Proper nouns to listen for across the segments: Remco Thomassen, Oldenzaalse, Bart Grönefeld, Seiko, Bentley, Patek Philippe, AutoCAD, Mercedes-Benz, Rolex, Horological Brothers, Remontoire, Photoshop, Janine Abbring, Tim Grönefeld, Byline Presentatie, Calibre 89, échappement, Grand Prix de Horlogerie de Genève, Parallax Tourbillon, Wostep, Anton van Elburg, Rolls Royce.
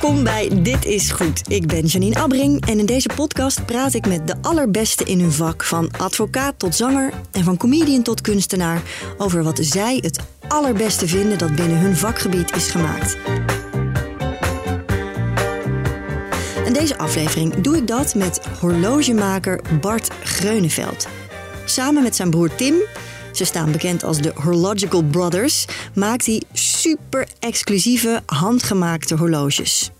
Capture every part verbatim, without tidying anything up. Welkom bij Dit is Goed. Ik ben Janine Abbring en in deze podcast praat ik met de allerbeste in hun vak. Van advocaat tot zanger en van comedian tot kunstenaar. Over wat zij het allerbeste vinden dat binnen hun vakgebied is gemaakt. In deze aflevering doe ik dat met horlogemaker Bart Grönefeld. Samen met zijn broer Tim, ze staan bekend als de Horological Brothers, maakt hij super exclusieve handgemaakte horloges.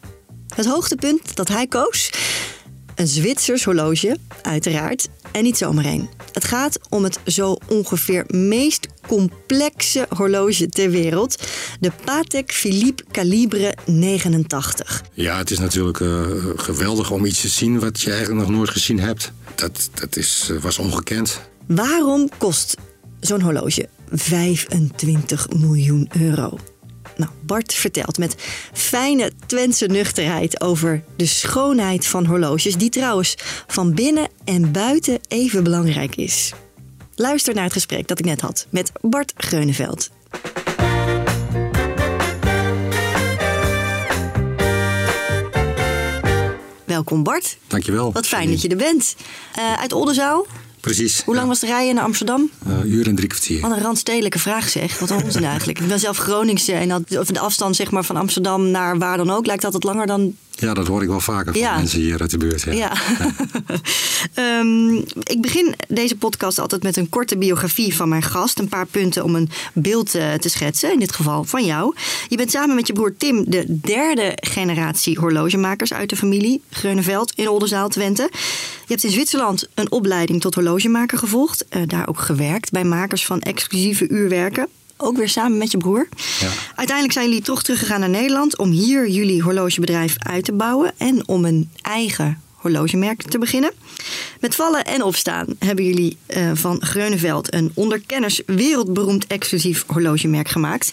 Het hoogtepunt dat hij koos? Een Zwitsers horloge, uiteraard, en niet zomaar één. Het gaat om het zo ongeveer meest complexe horloge ter wereld, de Patek Philippe Calibre negenentachtig. Ja, het is natuurlijk uh, geweldig om iets te zien wat je eigenlijk nog nooit gezien hebt. Dat, dat is, uh, was ongekend. Waarom kost zo'n horloge vijfentwintig miljoen euro? Nou, Bart vertelt met fijne Twentse nuchterheid over de schoonheid van horloges, die trouwens van binnen en buiten even belangrijk is. Luister naar het gesprek dat ik net had met Bart Grönefeld. Welkom Bart. Dankjewel. Wat fijn dat je er bent. Uh, uit Oldenzaal. Precies. Hoe lang ja. was de rijden naar Amsterdam? Een uh, uur en drie kwartier. Wat een randstedelijke vraag zeg. Wat een onzin eigenlijk. Ik ben zelf Groningse en dat, de afstand zeg maar, van Amsterdam naar waar dan ook lijkt altijd langer dan... Ja, dat hoor ik wel vaker van ja. mensen hier uit de buurt. Ja. ja. ja. um, ik begin deze podcast altijd met een korte biografie van mijn gast. Een paar punten om een beeld uh, te schetsen, in dit geval van jou. Je bent samen met je broer Tim de derde generatie horlogemakers uit de familie Grönefeld in Oldenzaal, Twente. Je hebt in Zwitserland een opleiding tot horlogemaker gevolgd. Uh, daar ook gewerkt bij makers van exclusieve uurwerken. Ook weer samen met je broer. Ja. Uiteindelijk zijn jullie toch teruggegaan naar Nederland om hier jullie horlogebedrijf uit te bouwen en om een eigen horlogemerk te beginnen. Met vallen en opstaan hebben jullie uh, van Grönefeld een onderkenners wereldberoemd exclusief horlogemerk gemaakt.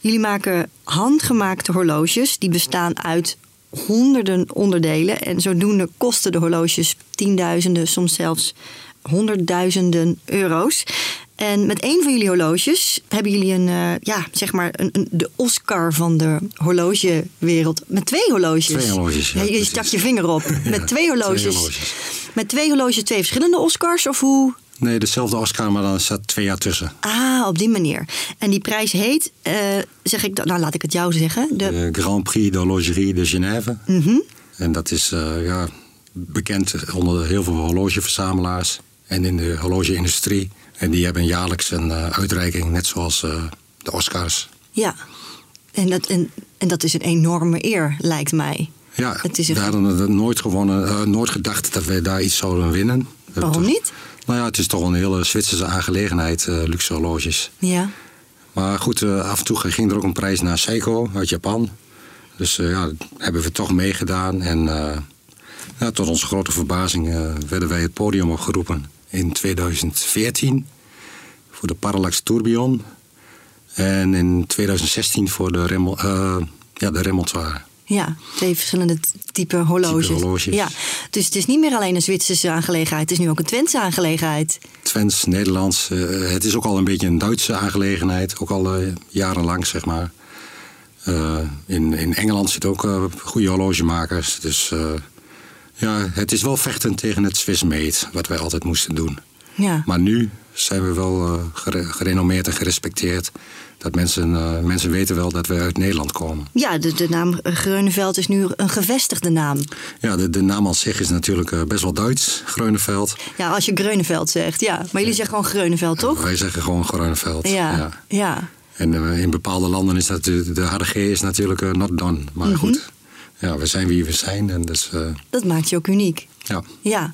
Jullie maken handgemaakte horloges die bestaan uit honderden onderdelen en zodoende kosten de horloges tienduizenden, soms zelfs honderdduizenden euro's. En met één van jullie horloges hebben jullie een, uh, ja, zeg maar een, een, de Oscar van de horlogewereld. Met twee horloges. Twee horloges, ja, ja, je stak je vinger op. ja, met twee horloges. twee horloges. Met twee horloges, twee verschillende Oscars of hoe? Nee, dezelfde Oscar, maar dan staat twee jaar tussen. Ah, op die manier. En die prijs heet, uh, zeg ik, nou laat ik het jou zeggen. De, de Grand Prix de Horlogerie de Genève. Mm-hmm. En dat is uh, ja, bekend onder heel veel horlogeverzamelaars en in de horlogeindustrie. En die hebben jaarlijks een uh, uitreiking, net zoals uh, de Oscars. Ja, en dat, en, en dat is een enorme eer, lijkt mij. Ja, het is een... we hadden nooit, gewonnen, uh, nooit gedacht dat we daar iets zouden winnen. Waarom niet? Uh, nou ja, het is toch een hele Zwitserse aangelegenheid, uh, luxe horloges. Ja. Maar goed, uh, af en toe ging er ook een prijs naar Seiko uit Japan. Dus uh, ja, dat hebben we toch meegedaan. En uh, ja, tot onze grote verbazing uh, werden wij het podium opgeroepen. In tweeduizend veertien voor de Parallax Tourbillon. En in tweeduizend zestien voor de, Remo, uh, ja, de Remontoire. Ja, twee verschillende type horloges. Type horloges. Ja, dus het is niet meer alleen een Zwitserse aangelegenheid. Het is nu ook een Twentse aangelegenheid. Twents, Nederlands. Uh, het is ook al een beetje een Duitse aangelegenheid. Ook al uh, jarenlang, zeg maar. Uh, in, in Engeland zitten ook uh, goede horlogemakers. Dus... Uh, Ja, het is wel vechten tegen het Swiss Made, wat wij altijd moesten doen. Ja. Maar nu zijn we wel uh, gere- gerenommeerd en gerespecteerd. Dat mensen, uh, mensen weten wel dat we uit Nederland komen. Ja, de, de naam Grönefeld is nu een gevestigde naam. Ja, de, de naam als zich is natuurlijk uh, best wel Duits, Grönefeld. Ja, als je Grönefeld zegt, ja. Maar jullie ja. zeggen gewoon Grönefeld, toch? Ja, wij zeggen gewoon Grönefeld, ja. ja. ja. En uh, in bepaalde landen is dat, de, de H D G is natuurlijk uh, not done, maar mm-hmm. goed... Ja, we zijn wie we zijn. En dus, uh... dat maakt je ook uniek. Ja. ja.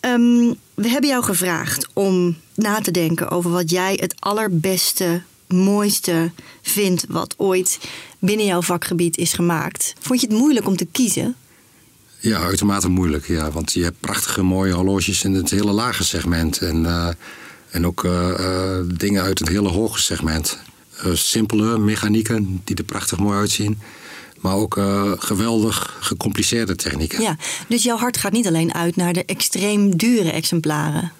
Um, we hebben jou gevraagd om na te denken over wat jij het allerbeste, mooiste vindt wat ooit binnen jouw vakgebied is gemaakt. Vond je het moeilijk om te kiezen? Ja, uitermate moeilijk. Ja, want je hebt prachtige mooie horloges in het hele lage segment. En, uh, en ook uh, uh, dingen uit het hele hoge segment. Uh, simpele mechanieken die er prachtig mooi uitzien. Maar ook uh, geweldig gecompliceerde technieken. Ja, dus jouw hart gaat niet alleen uit naar de extreem dure exemplaren?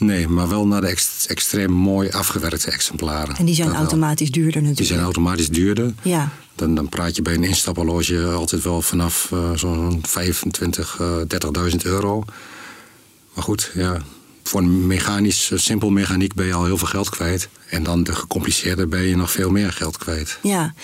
Nee, maar wel naar de ex- extreem mooi afgewerkte exemplaren. En die zijn dat automatisch duurder natuurlijk. Die zijn automatisch duurder. Ja. Dan, dan praat je bij een instaphorloge altijd wel vanaf uh, zo'n vijfentwintig, uh, dertigduizend euro. Maar goed, ja, voor een mechanisch, uh, simpel mechaniek ben je al heel veel geld kwijt. En dan de gecompliceerde ben je nog veel meer geld kwijt. Ja.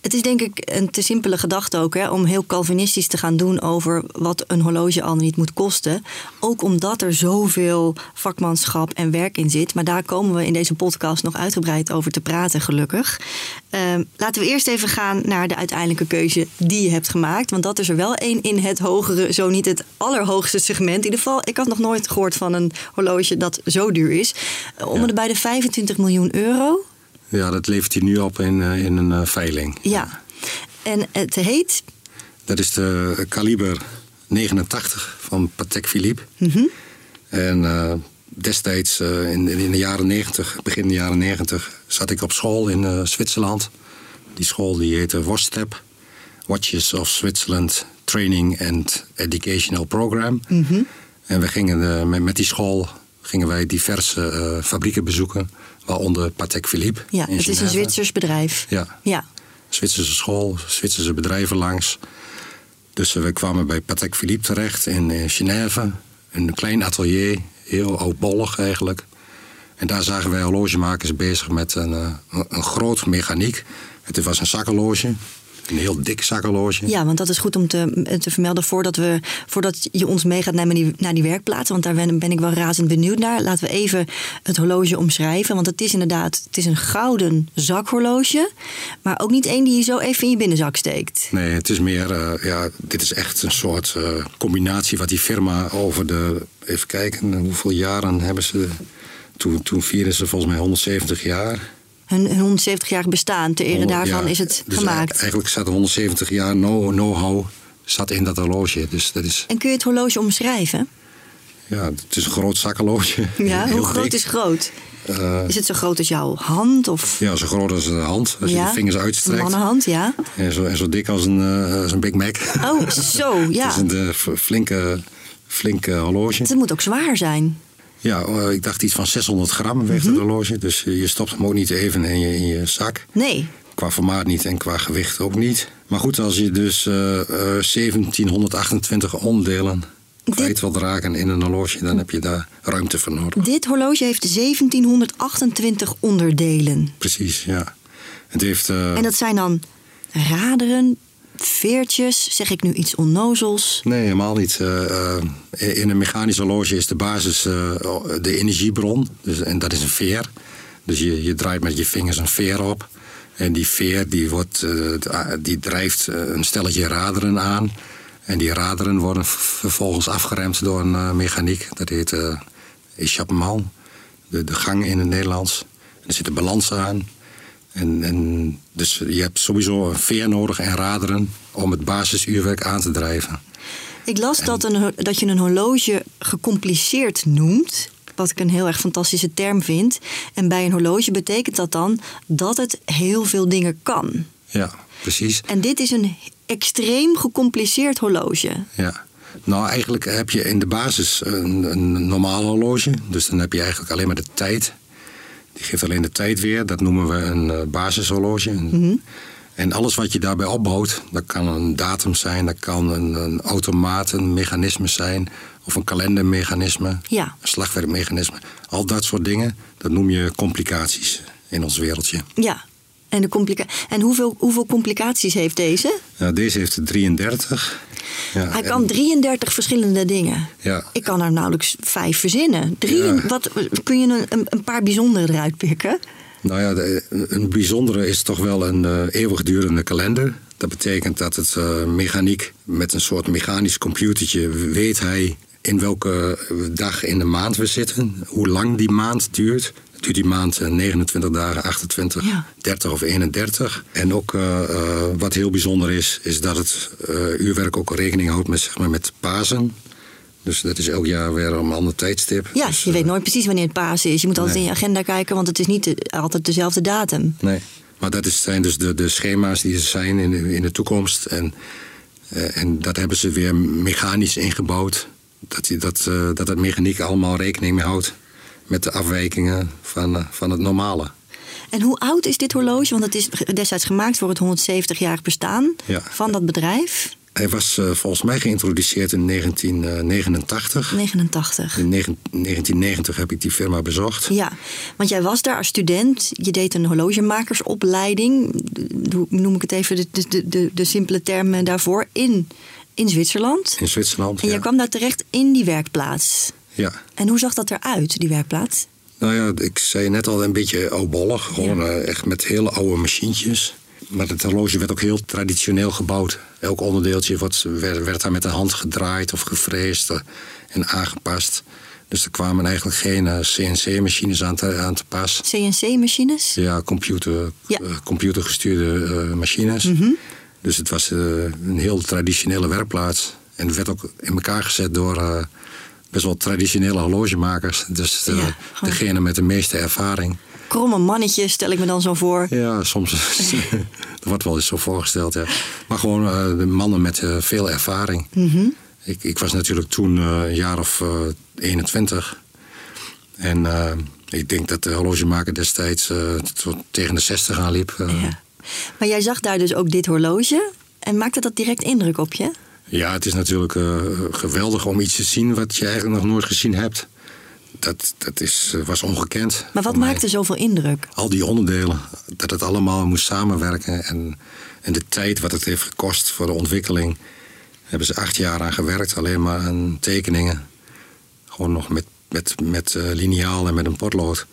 Het is denk ik een te simpele gedachte ook, hè, om heel calvinistisch te gaan doen over wat een horloge al niet moet kosten. Ook omdat er zoveel vakmanschap en werk in zit. Maar daar komen we in deze podcast nog uitgebreid over te praten, gelukkig. Uh, laten we eerst even gaan naar de uiteindelijke keuze die je hebt gemaakt. Want dat is er wel één in het hogere, zo niet het allerhoogste segment. In ieder geval, ik had nog nooit gehoord van een horloge dat zo duur is. Uh, om ja. er bij de vijfentwintig miljoen euro... Ja, dat levert hij nu op in, in een veiling. Ja. En het heet? Dat is de Calibre negenentachtig van Patek Philippe. Mm-hmm. En uh, destijds, uh, in, in de jaren negentig, begin de jaren negentig... zat ik op school in uh, Zwitserland. Die school die heette Wostep. Watches of Switzerland Training and Educational Program. Mm-hmm. En we gingen uh, met, met die school gingen wij diverse uh, fabrieken bezoeken, waaronder Patek Philippe. Ja, het is een Zwitsers bedrijf. Ja. ja. Zwitserse school, Zwitserse bedrijven langs. Dus we kwamen bij Patek Philippe terecht in Genève. Een klein atelier, heel oudbollig eigenlijk. En daar zagen wij horlogemakers bezig met een, een groot mechaniek. Het was een zakhorloge. Een heel dik zakhorloge. Ja, want dat is goed om te, te vermelden voordat, we, voordat je ons meegaat naar die, naar die werkplaats. Want daar ben, ben ik wel razend benieuwd naar. Laten we even het horloge omschrijven. Want het is inderdaad het is een gouden zakhorloge. Maar ook niet één die je zo even in je binnenzak steekt. Nee, het is meer... Uh, ja, dit is echt een soort uh, combinatie wat die firma over de... Even kijken, hoeveel jaren hebben ze... Toen, toen vierden ze volgens mij honderdzeventig jaar... Hun honderdzeventig-jarig bestaan, ter ere daarvan ja, is het dus gemaakt. Eigenlijk zat honderdzeventig jaar know-how zat in dat horloge. Dus dat is... En kun je het horloge omschrijven? Ja, het is een groot zakhorloge. Ja, hoe groot dik. is groot? Uh, is het zo groot als jouw hand? Of? Ja, zo groot als een hand. Als ja, je de vingers uitstrekt. Een mannenhand, ja. En zo, en zo dik als een, uh, als een Big Mac. Oh, zo, ja. Het is een uh, flinke, flinke horloge. Het moet ook zwaar zijn. Ja, ik dacht iets van zeshonderd gram weegt mm-hmm. het horloge. Dus je stopt hem ook niet even in je, in je zak. Nee. Qua formaat niet en qua gewicht ook niet. Maar goed, als je dus uh, uh, zeventienhonderdachtentwintig onderdelen Dit... kwijt wilt raken in een horloge, dan heb je daar ruimte voor nodig. Dit horloge heeft zeventienhonderdachtentwintig onderdelen. Precies, ja. Het heeft, uh... En dat zijn dan raderen, veertjes, zeg ik nu iets onnozels? Nee, helemaal niet. Uh, uh, in een mechanisch horloge is de basis uh, de energiebron. Dus, en dat is een veer. Dus je, je draait met je vingers een veer op. En die veer die wordt, uh, die drijft een stelletje raderen aan. En die raderen worden vervolgens afgeremd door een uh, mechaniek. Dat heet uh, échappement. De, de gang in het Nederlands. En er zit een balans aan. En, en dus je hebt sowieso een veer nodig en raderen om het basisuurwerk aan te drijven. Ik las en... dat, een, dat je een horloge gecompliceerd noemt, wat ik een heel erg fantastische term vind. En bij een horloge betekent dat dan dat het heel veel dingen kan. Ja, precies. En dit is een extreem gecompliceerd horloge. Ja. Nou, eigenlijk heb je in de basis een, een normaal horloge. Dus dan heb je eigenlijk alleen maar de tijd. Die geeft alleen de tijd weer. Dat noemen we een basishorloge. Mm-hmm. En alles wat je daarbij opbouwt, dat kan een datum zijn, dat kan een, een automaat, een mechanisme zijn, of een kalendermechanisme, ja. een slagwerkmechanisme. Al dat soort dingen, dat noem je complicaties in ons wereldje. Ja, en, de complica- en hoeveel, hoeveel complicaties heeft deze? Nou, deze heeft drieëndertig. Ja, Hij kan en... drieëndertig verschillende dingen. Ja. Ik kan er nauwelijks vijf verzinnen. Drie... Ja. Wat, kun je een, een paar bijzondere eruit pikken? Nou ja, de, een bijzondere is toch wel een uh, eeuwigdurende kalender. Dat betekent dat het uh, mechaniek met een soort mechanisch computertje weet hij in welke dag in de maand we zitten. Hoe lang die maand duurt. Duurt die maand negenentwintig dagen, achtentwintig, ja. dertig of eenendertig. En ook uh, uh, wat heel bijzonder is, is dat het uh, uurwerk ook rekening houdt met, zeg maar, met Pasen. Dus dat is elk jaar weer een ander tijdstip. Ja, dus, je uh, weet nooit precies wanneer het Pasen is. Je moet altijd nee. in je agenda kijken, want het is niet de, altijd dezelfde datum. Nee, maar dat is, zijn dus de, de schema's die er zijn in, in de toekomst. En, uh, en dat hebben ze weer mechanisch ingebouwd. Dat, die, dat, uh, dat het mechaniek allemaal rekening mee houdt. met de afwijkingen van, uh, van het normale. En hoe oud is dit horloge? Want het is destijds gemaakt voor het honderdzeventig-jarig bestaan ja. van dat bedrijf. Hij was uh, volgens mij geïntroduceerd in negentien negenentachtig. negenentachtig. In negentien negentig heb ik die firma bezocht. Ja, want jij was daar als student. Je deed een horlogemakersopleiding. Hoe noem ik het even? De, de, de, de simpele termen daarvoor. In, in Zwitserland. In Zwitserland, En ja. jij kwam daar terecht in die werkplaats. Ja. En hoe zag dat eruit, die werkplaats? Nou ja, ik zei net al een beetje oudbollig. Gewoon ja. echt met hele oude machientjes. Maar het horloge werd ook heel traditioneel gebouwd. Elk onderdeeltje wat werd, werd daar met de hand gedraaid of gefreesd en aangepast. Dus er kwamen eigenlijk geen C N C-machines aan te, aan te pas. C N C-machines? Ja, computer, ja. Uh, computergestuurde uh, machines. Mm-hmm. Dus het was uh, een heel traditionele werkplaats. En het werd ook in elkaar gezet door... Uh, best wel traditionele horlogemakers. Dus de, ja, degene met de meeste ervaring. Kromme mannetjes, stel ik me dan zo voor. Ja, soms. Dat wordt wel eens zo voorgesteld, ja. Maar gewoon uh, de mannen met uh, veel ervaring. Mm-hmm. Ik, ik was natuurlijk toen uh, een jaar of uh, eenentwintig. En uh, ik denk dat de horlogemaker destijds uh, tot tegen de zestig aanliep. Uh. Ja. Maar jij zag daar dus ook dit horloge. En maakte dat direct indruk op je? Ja, het is natuurlijk uh, geweldig om iets te zien wat je eigenlijk nog nooit gezien hebt. Dat, dat is, uh, was ongekend. Maar wat maakte zoveel indruk? Al die onderdelen. Dat het allemaal moest samenwerken. En, en de tijd wat het heeft gekost voor de ontwikkeling. Hebben ze acht jaar aan gewerkt. Alleen maar aan tekeningen. Gewoon nog met, met, met uh, liniaal en met een potlood.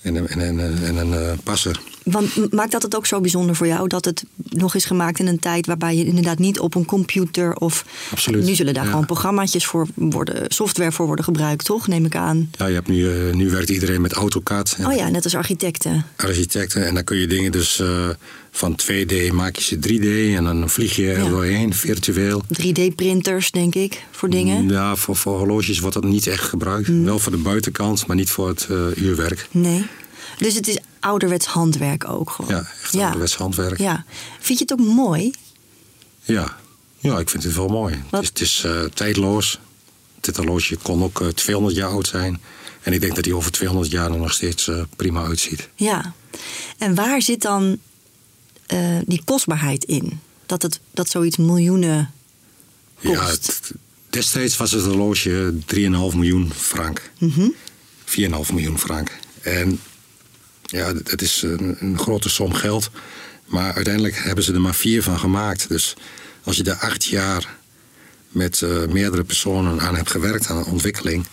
En, en, en, en een uh, passer. Want maakt dat het ook zo bijzonder voor jou? Dat het nog is gemaakt in een tijd waarbij je inderdaad niet op een computer of... Absoluut. Nu zullen daar ja. gewoon programmaatjes voor worden, software voor worden gebruikt, toch? Neem ik aan. Ja, je hebt nu, nu werkt iedereen met AutoCAD. En oh ja, net als architecten. Architecten. En dan kun je dingen dus uh, van twee D maak je ze drie D en dan vlieg je er ja. doorheen, virtueel. drie D printers, denk ik, voor dingen. Ja, voor, voor horloges wordt dat niet echt gebruikt. Mm. Wel voor de buitenkant, maar niet voor het uh, uurwerk. Nee. Dus het is ouderwets handwerk ook gewoon. Ja, echt ja. ouderwets handwerk. Ja. Vind je het ook mooi? Ja, ja, ik vind het wel mooi. Wat? Het is, het is uh, tijdloos. Dit horloge kon ook uh, tweehonderd jaar oud zijn. En ik denk dat hij over tweehonderd jaar er nog steeds uh, prima uitziet. Ja. En waar zit dan uh, die kostbaarheid in? Dat, het, dat zoiets miljoenen kost? Ja, het, destijds was het horloge drie komma vijf miljoen frank. Mm-hmm. vier komma vijf miljoen frank. En... ja, het is een, een grote som geld. Maar uiteindelijk hebben ze er maar vier van gemaakt. Dus als je daar acht jaar met uh, meerdere personen aan hebt gewerkt, aan de ontwikkeling...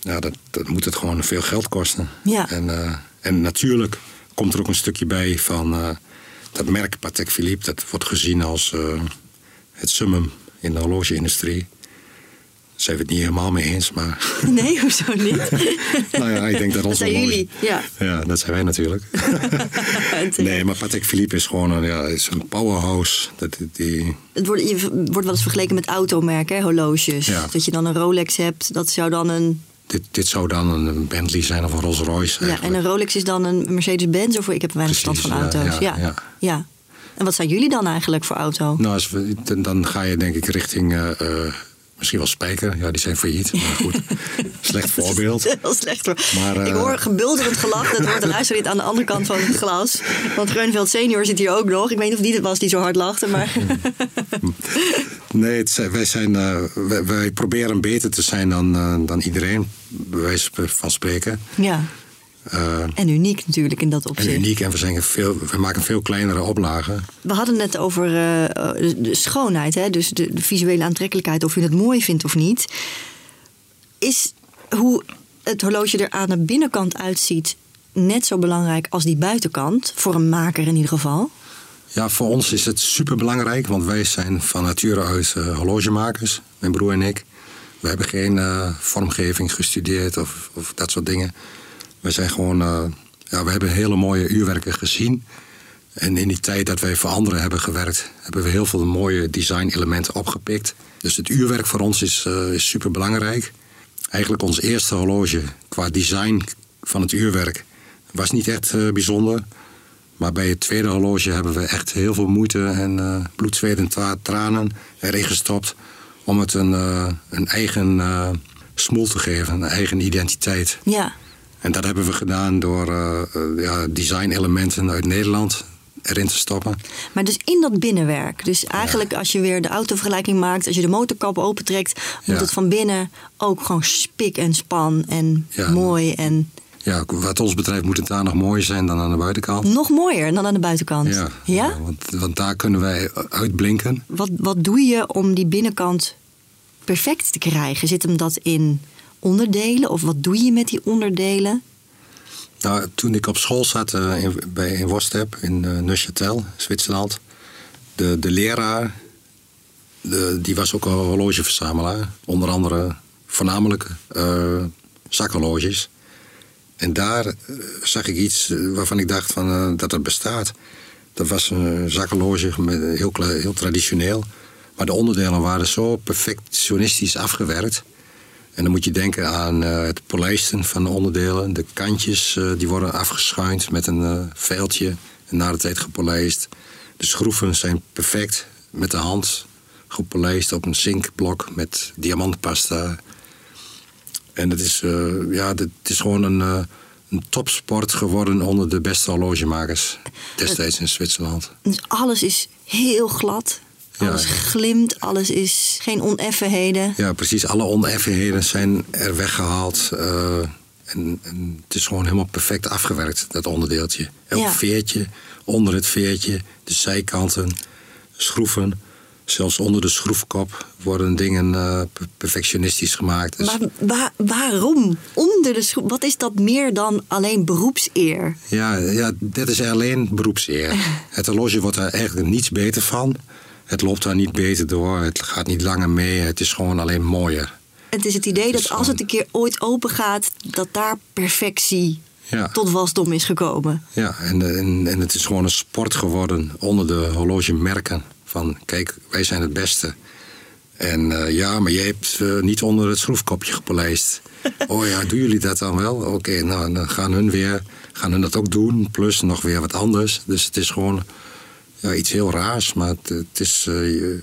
ja, dat, dat moet het gewoon veel geld kosten. Ja. En, uh, en natuurlijk komt er ook een stukje bij van uh, dat merk Patek Philippe. Dat wordt gezien als uh, het summum in de horlogeindustrie. Zijn we het niet helemaal mee eens, maar... Nee, hoezo niet? Nou ja, ik denk dat ons... Dat zijn jullie, ja. Ja, dat zijn wij natuurlijk. Nee, maar Patek Philippe is gewoon een, ja, is een powerhouse. Dat, die... Het wordt, je wordt wel eens vergeleken met automerken, hè, horloges. Ja. Dat je dan een Rolex hebt, dat zou dan een... Dit, dit zou dan een Bentley zijn of een Rolls Royce eigenlijk. Ja, en een Rolex is dan een Mercedes-Benz of... Ik heb weinig verstand van auto's. Ja, ja, ja. ja. ja. En wat zijn jullie dan eigenlijk voor auto? Nou, als we, dan ga je denk ik richting... Uh, misschien wel Spijker, ja, die zijn failliet, maar goed. Slecht voorbeeld. Heel slecht voorbeeld. Uh... Ik hoor gebulderend gelach, dat hoort de luisteraar aan de andere kant van het glas. Want Grönefeld senior zit hier ook nog. Ik weet niet of die het was die zo hard lachte, maar... Nee, het zijn, wij, zijn, uh, wij, wij proberen beter te zijn dan, uh, dan iedereen, bij wijze van spreken. Ja, uh, en uniek natuurlijk in dat opzicht. En uniek, en we, zijn veel, we maken veel kleinere oplagen. We hadden het over uh, de schoonheid, hè? Dus de, de visuele aantrekkelijkheid, of je het mooi vindt of niet. Is hoe het horloge er aan de binnenkant uitziet net zo belangrijk als die buitenkant? Voor een maker in ieder geval? Ja, voor ons is het superbelangrijk, want wij zijn van nature uit uh, horlogemakers, mijn broer en ik. We hebben geen uh, vormgeving gestudeerd of, of dat soort dingen. We zijn gewoon, uh, ja, we hebben hele mooie uurwerken gezien. En in die tijd dat wij voor anderen hebben gewerkt, hebben we heel veel mooie designelementen opgepikt. Dus het uurwerk voor ons is, uh, is superbelangrijk. Eigenlijk ons eerste horloge qua design van het uurwerk was niet echt uh, bijzonder. Maar bij het tweede horloge hebben we echt heel veel moeite en uh, bloed, zweet en tra- tranen erin gestopt. Om het een, uh, een eigen uh, smoel te geven, een eigen identiteit. Ja. En dat hebben we gedaan door uh, ja, design-elementen uit Nederland erin te stoppen. Maar dus in dat binnenwerk. Dus eigenlijk ja. als je weer de autovergelijking maakt, als je de motorkap opentrekt, moet ja. het van binnen ook gewoon spik en span en ja, mooi en... Ja, wat ons betreft moet het daar nog mooier zijn dan aan de buitenkant. Nog mooier dan aan de buitenkant? Ja, ja? ja want, want daar kunnen wij uitblinken. Wat, wat doe je om die binnenkant perfect te krijgen? Zit hem dat in onderdelen? Of wat doe je met die onderdelen? Nou, toen ik op school zat uh, in, bij, in Wostep, in uh, Neuchâtel, Zwitserland... de, de leraar, de, die was ook een horlogeverzamelaar. Onder andere voornamelijk uh, zakhorloges... En daar zag ik iets waarvan ik dacht van, uh, dat het bestaat. Dat was een zakhorloge, met, heel, heel traditioneel. Maar de onderdelen waren zo perfectionistisch afgewerkt. En dan moet je denken aan uh, het polijsten van de onderdelen. De kantjes uh, die worden afgeschuind met een uh, veldje. En na de tijd gepolijst. De schroeven zijn perfect met de hand gepolijst op een zinkblok met diamantpasta. En het is, uh, ja, het is gewoon een, uh, een topsport geworden onder de beste horlogemakers destijds in Zwitserland. Dus alles is heel glad, alles ja. glimt, alles is geen oneffenheden. Ja, precies. Alle oneffenheden zijn er weggehaald. Uh, en, en het is gewoon helemaal perfect afgewerkt, dat onderdeeltje. Elk ja. veertje, onder het veertje, de zijkanten, schroeven... Zelfs onder de schroefkop worden dingen uh, perfectionistisch gemaakt. Dus... Maar waar, waarom? Onder de schroef? Wat is dat meer dan alleen beroepseer? Ja, ja dit is alleen beroepseer. Het horloge wordt er eigenlijk niets beter van. Het loopt daar niet beter door. Het gaat niet langer mee. Het is gewoon alleen mooier. Het is het idee het is dat gewoon... als het een keer ooit open gaat... dat daar perfectie ja. tot wasdom is gekomen. Ja, en, en, en het is gewoon een sport geworden onder de horlogemerken. Van, kijk, wij zijn het beste. En uh, ja, maar jij hebt uh, niet onder het schroefkopje gepolijst. Oh ja, doen jullie dat dan wel? Oké, okay, nou, dan gaan hun weer, gaan hun dat ook doen. Plus nog weer wat anders. Dus het is gewoon ja, iets heel raars. Maar het, het is, uh, je,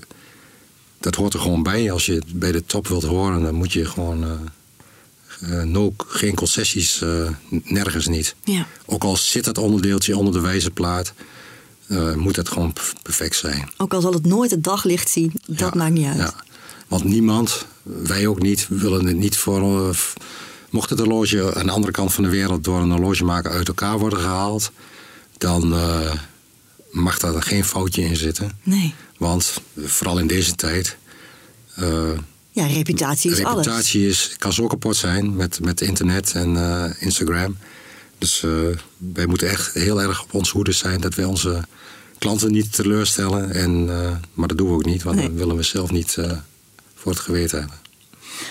dat hoort er gewoon bij. Als je het bij de top wilt horen, dan moet je gewoon... Uh, Uh, no, geen concessies, uh, nergens niet. Ja. Ook al zit dat onderdeeltje onder de wijzerplaat... Uh, moet het gewoon perfect zijn. Ook al zal het nooit het daglicht zien, dat ja, maakt niet uit. Ja. Want niemand, wij ook niet, willen het niet voor... Uh, mocht het horloge aan de andere kant van de wereld... door een horlogemaker uit elkaar worden gehaald... dan uh, mag daar geen foutje in zitten. Nee. Want vooral in deze tijd... Uh, ja, reputatie is reputatie alles. Reputatie is, kan zo kapot zijn met, met internet en uh, Instagram... Dus uh, wij moeten echt heel erg op ons hoede zijn... dat wij onze klanten niet teleurstellen. En, uh, maar dat doen we ook niet, want nee. dan willen we zelf niet uh, voor het geweten hebben.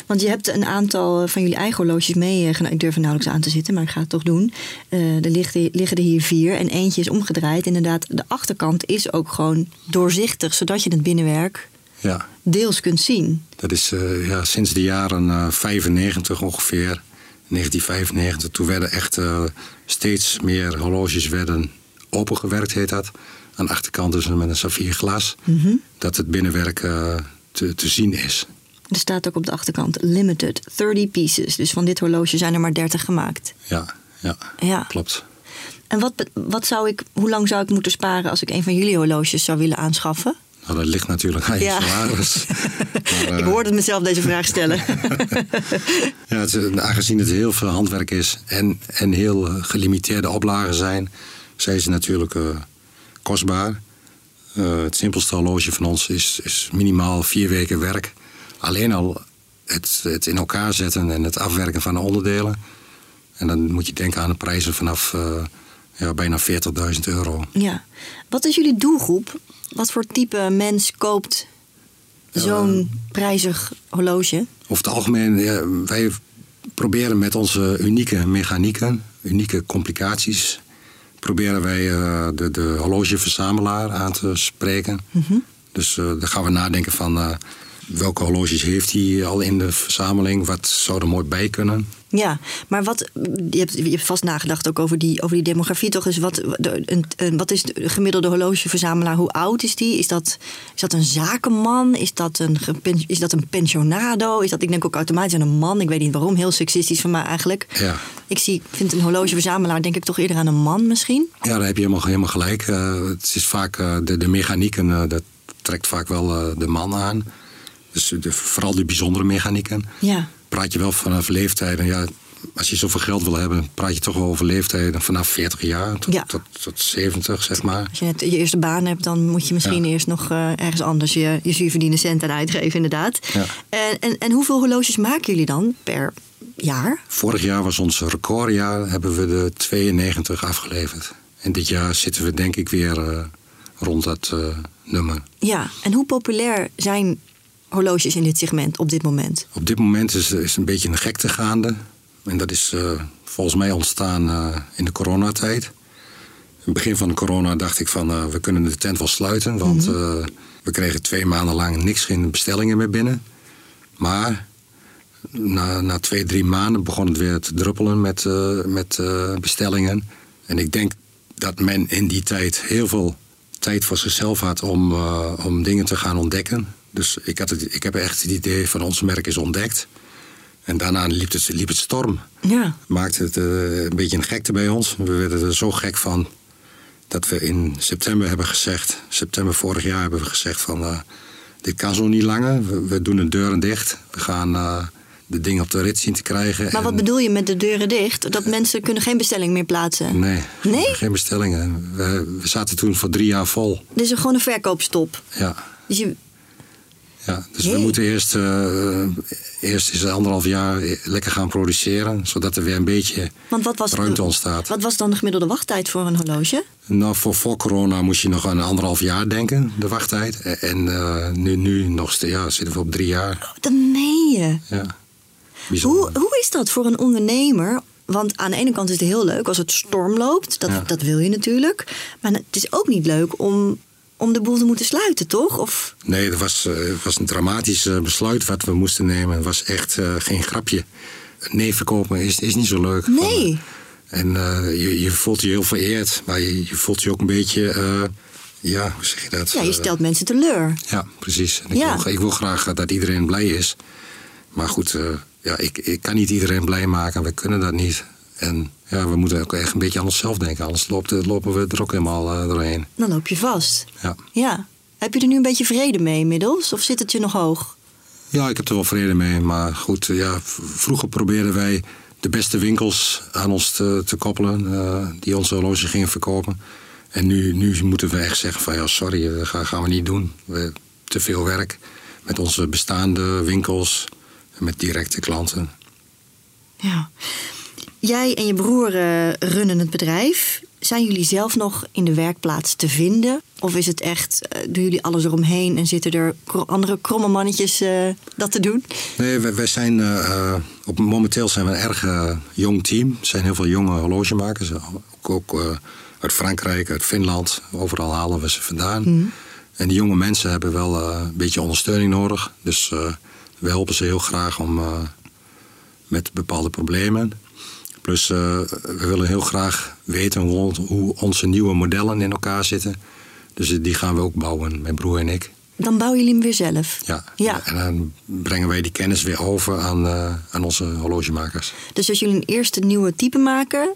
Want je hebt een aantal van jullie eigen horloges mee... Uh, ik durf er nauwelijks aan te zitten, maar ik ga het toch doen. Uh, er liggen, liggen er hier vier en eentje is omgedraaid. Inderdaad, de achterkant is ook gewoon doorzichtig... zodat je het binnenwerk ja. deels kunt zien. Dat is uh, ja, sinds de jaren uh, vijfennegentig ongeveer... negentien vijfennegentig, toen werden echt uh, steeds meer horloges werden opengewerkt, heet dat. Aan de achterkant dus met een saffierglas. Mm-hmm. Dat het binnenwerk uh, te, te zien is. Er staat ook op de achterkant limited, dertig pieces. Dus van dit horloge zijn er maar dertig gemaakt. Ja, ja, ja. klopt. En wat, wat zou ik, hoe lang zou ik moeten sparen als ik een van jullie horloges zou willen aanschaffen? Nou, dat ligt natuurlijk aan je ja. salaris. Maar, uh... ik hoorde mezelf deze vraag stellen. ja, het is, aangezien het heel veel handwerk is en, en heel gelimiteerde oplagen zijn... zijn ze natuurlijk uh, kostbaar. Uh, het simpelste horloge van ons is, is minimaal vier weken werk. Alleen al het, het in elkaar zetten en het afwerken van de onderdelen. En dan moet je denken aan de prijzen vanaf uh, ja, bijna veertigduizend euro. Ja. Wat is jullie doelgroep? Wat voor type mens koopt zo'n uh, prijzig horloge? Over het algemeen, ja, wij proberen met onze unieke mechanieken, unieke complicaties... proberen wij uh, de, de horlogeverzamelaar aan te spreken. Mm-hmm. Dus uh, dan gaan we nadenken van uh, welke horloges heeft hij al in de verzameling? Wat zou er mooi bij kunnen? Ja, maar wat je hebt, je hebt vast nagedacht ook over die, over die demografie toch? Dus wat, een, een, wat is de gemiddelde horlogeverzamelaar? Hoe oud is die? Is dat, is dat een zakenman? Is dat een, is dat een pensionado? Is dat, ik denk ook automatisch aan een man. Ik weet niet waarom, heel seksistisch van mij eigenlijk. Ja. Ik zie, vind een horlogeverzamelaar denk ik toch eerder aan een man misschien? Ja, daar heb je helemaal, helemaal gelijk. Uh, het is vaak uh, de, de mechaniek en uh, dat trekt vaak wel uh, de man aan. Dus de, vooral die bijzondere mechanieken. Ja. Praat je wel vanaf leeftijden. Ja, als je zoveel geld wil hebben, praat je toch wel over leeftijden vanaf veertig jaar tot, ja. tot, tot zeventig, zeg maar. Als je net je eerste baan hebt, dan moet je misschien ja. eerst nog uh, ergens anders je, je zuurverdiende cent aan uitgeven, inderdaad. Ja. En, en, en hoeveel horloges maken jullie dan per jaar? Vorig jaar was ons recordjaar, hebben we de tweeënnegentig afgeleverd. En dit jaar zitten we denk ik weer uh, rond dat uh, nummer. Ja, en hoe populair zijn horloges in dit segment op dit moment? Op dit moment is is een beetje een gekte gaande. En dat is uh, volgens mij ontstaan uh, in de coronatijd. In het begin van de corona dacht ik van uh, we kunnen de tent wel sluiten. Want mm-hmm. uh, we kregen twee maanden lang niks, geen bestellingen meer binnen. Maar na, na twee, drie maanden begon het weer te druppelen met, uh, met uh, bestellingen. En ik denk dat men in die tijd heel veel tijd voor zichzelf had om, uh, om dingen te gaan ontdekken. Dus ik, had het, ik heb echt het idee van ons merk is ontdekt. En daarna liep het, liep het storm. Ja. Maakte het uh, een beetje een gekte bij ons. We werden er zo gek van dat we in september hebben gezegd... september vorig jaar hebben we gezegd van... Uh, dit kan zo niet langer. We, we doen de deuren dicht. We gaan uh, de dingen op de rit zien te krijgen. Maar en... wat bedoel je met de deuren dicht? Dat uh, mensen kunnen geen bestelling meer plaatsen? Nee, nee? Geen bestellingen. We, we zaten toen voor drie jaar vol. Dit is gewoon een verkoopstop? Ja. Dus je... Ja, dus nee. we moeten eerst, uh, eerst is anderhalf jaar lekker gaan produceren, zodat er weer een beetje Want wat was ruimte de, ontstaat. Wat was dan de gemiddelde wachttijd voor een horloge? Nou, voor, voor corona moest je nog aan anderhalf jaar denken, de wachttijd. En uh, nu, nu nog ja, zitten we op drie jaar. Oh, dat meen je. Ja. Hoe, hoe is dat voor een ondernemer? Want aan de ene kant is het heel leuk als het storm loopt. Dat, ja. dat wil je natuurlijk. Maar het is ook niet leuk om... om de boel te moeten sluiten, toch? Of? Nee, dat was, was een dramatisch besluit wat we moesten nemen. Het was echt uh, geen grapje. Nee verkopen is, is niet zo leuk. Nee. En uh, je, je voelt je heel vereerd, maar je, je voelt je ook een beetje... Uh, ja, hoe zeg je dat? Ja, je stelt uh, mensen teleur. Ja, precies. En ik, ja. Wil, ik wil graag dat iedereen blij is. Maar goed, uh, ja, ik, ik kan niet iedereen blij maken. We kunnen dat niet. En ja, we moeten ook echt een beetje aan onszelf denken. Anders lopen we er ook helemaal doorheen. Dan loop je vast. Ja. ja. Heb je er nu een beetje vrede mee inmiddels? Of zit het je nog hoog? Ja, ik heb er wel vrede mee. Maar goed, ja, vroeger probeerden wij de beste winkels aan ons te, te koppelen. Uh, die onze horloge gingen verkopen. En nu, nu moeten we echt zeggen van ja, sorry, dat gaan we niet doen. We, te veel werk met onze bestaande winkels. En met directe klanten. Ja. Jij en je broer uh, runnen het bedrijf. Zijn jullie zelf nog in de werkplaats te vinden? Of is het echt, uh, doen jullie alles eromheen en zitten er kro- andere kromme mannetjes uh, dat te doen? Nee, wij, wij zijn, uh, op, momenteel zijn we een erg uh, jong team. Er zijn heel veel jonge horlogemakers. Ook, ook uh, uit Frankrijk, uit Finland. Overal halen we ze vandaan. Mm. En die jonge mensen hebben wel uh, een beetje ondersteuning nodig. Dus uh, we helpen ze heel graag om, uh, met bepaalde problemen. Dus uh, we willen heel graag weten hoe onze nieuwe modellen in elkaar zitten. Dus die gaan we ook bouwen, mijn broer en ik. Dan bouwen jullie hem weer zelf? Ja, ja. En dan brengen wij die kennis weer over aan, uh, aan onze horlogemakers. Dus als jullie een eerste nieuwe type maken,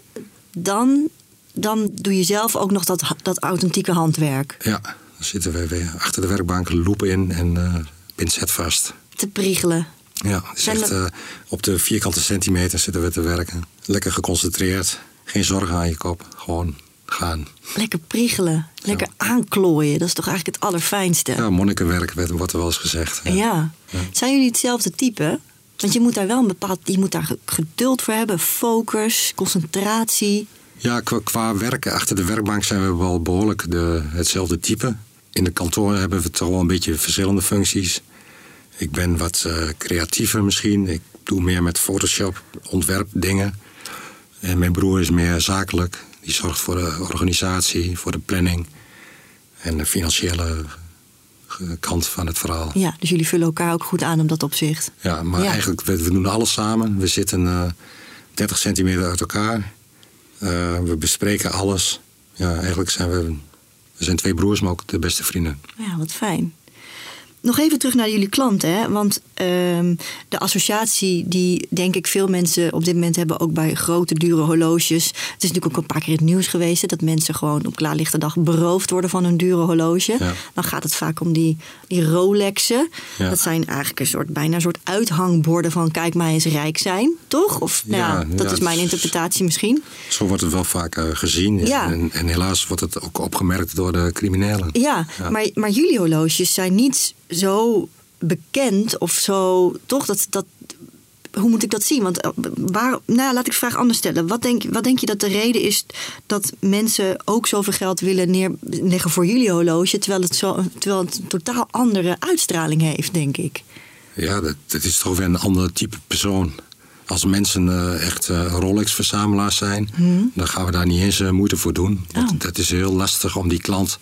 dan, dan doe je zelf ook nog dat, dat authentieke handwerk? Ja, dan zitten we weer achter de werkbank, loep in en uh, pincet vast. Te priegelen. Ja, het is echt, uh, op de vierkante centimeter zitten we te werken. Lekker geconcentreerd. Geen zorgen aan je kop. Gewoon gaan. Lekker priegelen. Lekker ja. aanklooien. Dat is toch eigenlijk het allerfijnste. Ja, monnikenwerk wordt er wel eens gezegd. Ja. Ja. Ja. Zijn jullie hetzelfde type? Want je moet daar wel een bepaald... Je moet daar geduld voor hebben. Focus, concentratie. Ja, qua, qua werken achter de werkbank zijn we wel behoorlijk de, hetzelfde type. In de kantoren hebben we toch wel een beetje verschillende functies. Ik ben wat uh, creatiever misschien. Ik doe meer met Photoshop, ontwerp dingen. En mijn broer is meer zakelijk. Die zorgt voor de organisatie, voor de planning en de financiële kant van het verhaal. Ja, dus jullie vullen elkaar ook goed aan op dat opzicht. Ja, maar ja. eigenlijk, we, we doen alles samen. We zitten uh, dertig centimeter uit elkaar. Uh, we bespreken alles. Ja, eigenlijk zijn we, we zijn twee broers, maar ook de beste vrienden. Ja, wat fijn. Nog even terug naar jullie klanten, hè? Want um, de associatie die denk ik veel mensen op dit moment hebben, ook bij grote, dure horloges. Het is natuurlijk ook een paar keer het nieuws geweest, hè, dat mensen gewoon op klaarlichte dag beroofd worden van hun dure horloge. Ja. Dan gaat het vaak om die, die Rolexen. Ja. Dat zijn eigenlijk een soort, bijna een soort uithangborden van kijk mij eens rijk zijn, toch? Of nou ja, ja, dat ja, is mijn interpretatie misschien. Zo wordt het wel vaak uh, gezien. Ja. En, en helaas wordt het ook opgemerkt door de criminelen. Ja, ja. Maar, maar jullie horloges zijn niet zo bekend of zo, toch? Dat, dat, hoe moet ik dat zien? Want waar, nou, laat ik de vraag anders stellen. Wat denk, wat denk je dat de reden is dat mensen ook zoveel geld willen neerleggen voor jullie horloge, terwijl het, zo, terwijl het een totaal andere uitstraling heeft, denk ik? Ja, dat, dat is toch weer een ander type persoon. Als mensen uh, echt uh, Rolex-verzamelaars zijn, hmm. dan gaan we daar niet eens uh, moeite voor doen. Oh. Want dat is heel lastig om die klant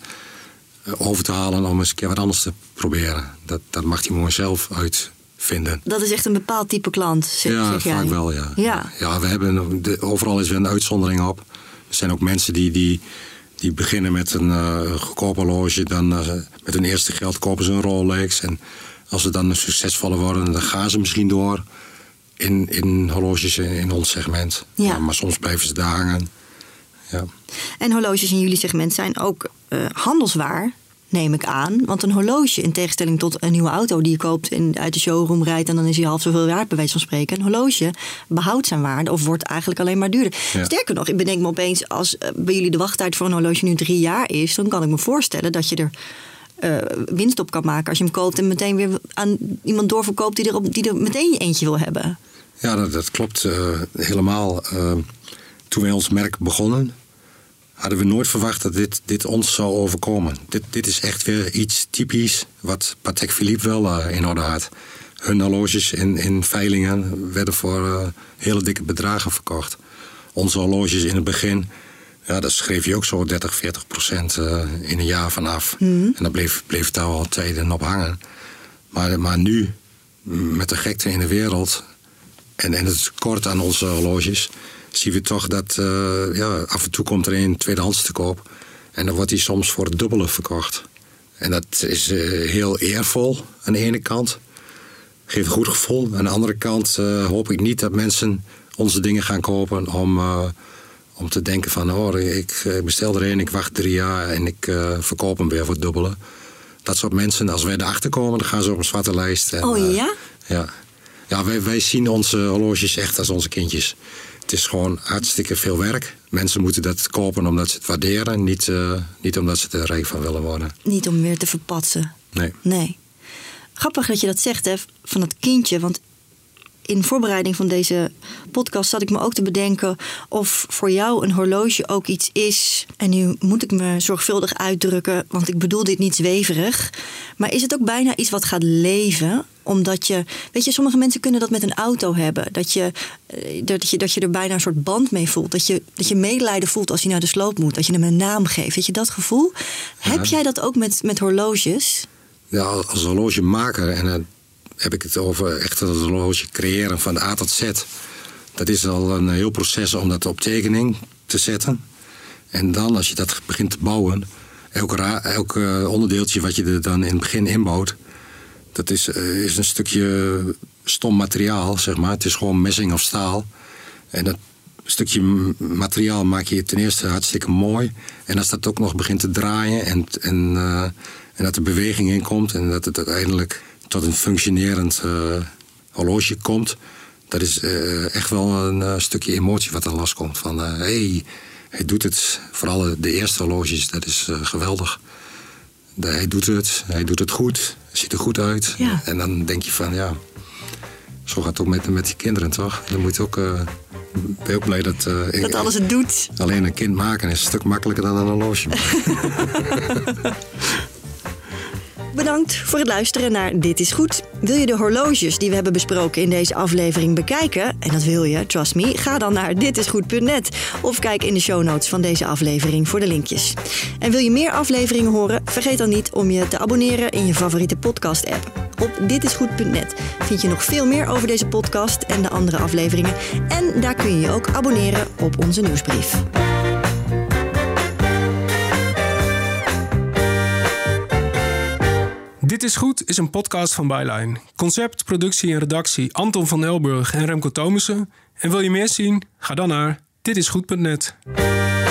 over te halen om eens een keer wat anders te proberen. Dat, dat mag hij gewoon zelf uitvinden. Dat is echt een bepaald type klant, zeg, ja, zeg jij? Vaak wel, ja. Ja, ja we hebben, de, overal is weer een uitzondering op. Er zijn ook mensen die, die, die beginnen met een uh, goedkoop horloge. Dan, uh, met hun eerste geld kopen ze een Rolex. En als ze dan succesvoller worden, dan gaan ze misschien door in, in horloges in, in ons segment. Ja. Ja, maar soms blijven ze daar hangen. Ja. En horloges in jullie segment zijn ook uh, handelswaar, neem ik aan. Want een horloge, in tegenstelling tot een nieuwe auto die je koopt en uit de showroom rijdt en dan is hij half zoveel waard, bij wijze van spreken. Een horloge behoudt zijn waarde of wordt eigenlijk alleen maar duurder. Ja. Sterker nog, ik bedenk me opeens, als bij jullie de wachttijd voor een horloge nu drie jaar is, dan kan ik me voorstellen dat je er uh, winst op kan maken als je hem koopt en meteen weer aan iemand doorverkoopt die er, op, die er meteen eentje wil hebben. Ja, dat, dat klopt uh, helemaal. Uh, toen wij ons merk begonnen, hadden we nooit verwacht dat dit, dit ons zou overkomen. Dit, dit is echt weer iets typisch wat Patek Philippe wel uh, in orde had. Hun horloges in, in veilingen werden voor uh, hele dikke bedragen verkocht. Onze horloges in het begin, ja, dat schreef je ook zo dertig, veertig procent uh, in een jaar vanaf. Mm-hmm. En dat bleef, bleef daar al tijden op hangen. Maar, maar nu, met de gekte in de wereld en, en het tekort aan onze horloges, zien we toch dat uh, ja, af en toe komt er een tweedehands te koop. En dan wordt die soms voor het dubbele verkocht. En dat is uh, heel eervol aan de ene kant. Geeft een goed gevoel. Aan de andere kant uh, hoop ik niet dat mensen onze dingen gaan kopen om, uh, om te denken van, oh, ik bestel er een, ik wacht drie jaar en ik uh, verkoop hem weer voor het dubbele. Dat soort mensen, als wij erachter komen, dan gaan ze op een zwarte lijst. En, oh ja? Uh, ja. Ja, wij, wij zien onze horloges echt als onze kindjes. Het is gewoon hartstikke veel werk. Mensen moeten dat kopen omdat ze het waarderen. Niet, uh, niet omdat ze er rijk van willen worden. Niet om weer te verpatsen. Nee. nee. Grappig dat je dat zegt, hè, van dat kindje. Want in voorbereiding van deze podcast zat ik me ook te bedenken of voor jou een horloge ook iets is. En nu moet ik me zorgvuldig uitdrukken, want ik bedoel dit niet zweverig. Maar is het ook bijna iets wat gaat leven? Omdat je, weet je, sommige mensen kunnen dat met een auto hebben. Dat je, dat je, dat je er bijna een soort band mee voelt. Dat je, dat je medelijden voelt als hij naar de sloop moet. Dat je hem een naam geeft. Weet je, dat gevoel. Ja. Heb jij dat ook met, met horloges? Ja, als horlogemaker en uh, heb ik het over echt het horloge creëren van A tot Z. Dat is al een heel proces om dat op tekening te zetten. En dan, als je dat begint te bouwen, elk, ra- elk uh, onderdeeltje wat je er dan in het begin inbouwt, dat is, is een stukje stom materiaal, zeg maar. Het is gewoon messing of staal. En dat stukje materiaal maak je ten eerste hartstikke mooi. En als dat ook nog begint te draaien en, en, uh, en dat er beweging in komt en dat het uiteindelijk tot een functionerend uh, horloge komt, dat is uh, echt wel een uh, stukje emotie wat er loskomt. Van, hé, uh, hey, hij doet het. Vooral de eerste horloges, dat is uh, geweldig. De, hij doet het, hij doet het goed. Ziet er goed uit. Ja. En dan denk je van, ja, zo gaat het ook met, met die kinderen, toch? Dan moet je ook, uh, ben je ook blij dat Uh, dat alles het doet. Alleen een kind maken is een stuk makkelijker dan een horloge. Bedankt voor het luisteren naar Dit is Goed. Wil je de horloges die we hebben besproken in deze aflevering bekijken? En dat wil je, trust me. Ga dan naar ditisgoed punt net of kijk in de show notes van deze aflevering voor de linkjes. En wil je meer afleveringen horen? Vergeet dan niet om je te abonneren in je favoriete podcast-app. op dit is goed punt net vind je nog veel meer over deze podcast en de andere afleveringen. En daar kun je je ook abonneren op onze nieuwsbrief. Dit is Goed is een podcast van Byline. Concept, productie en redactie Anton van Elburg en Remco Thomassen. En wil je meer zien? Ga dan naar dit is goed punt net.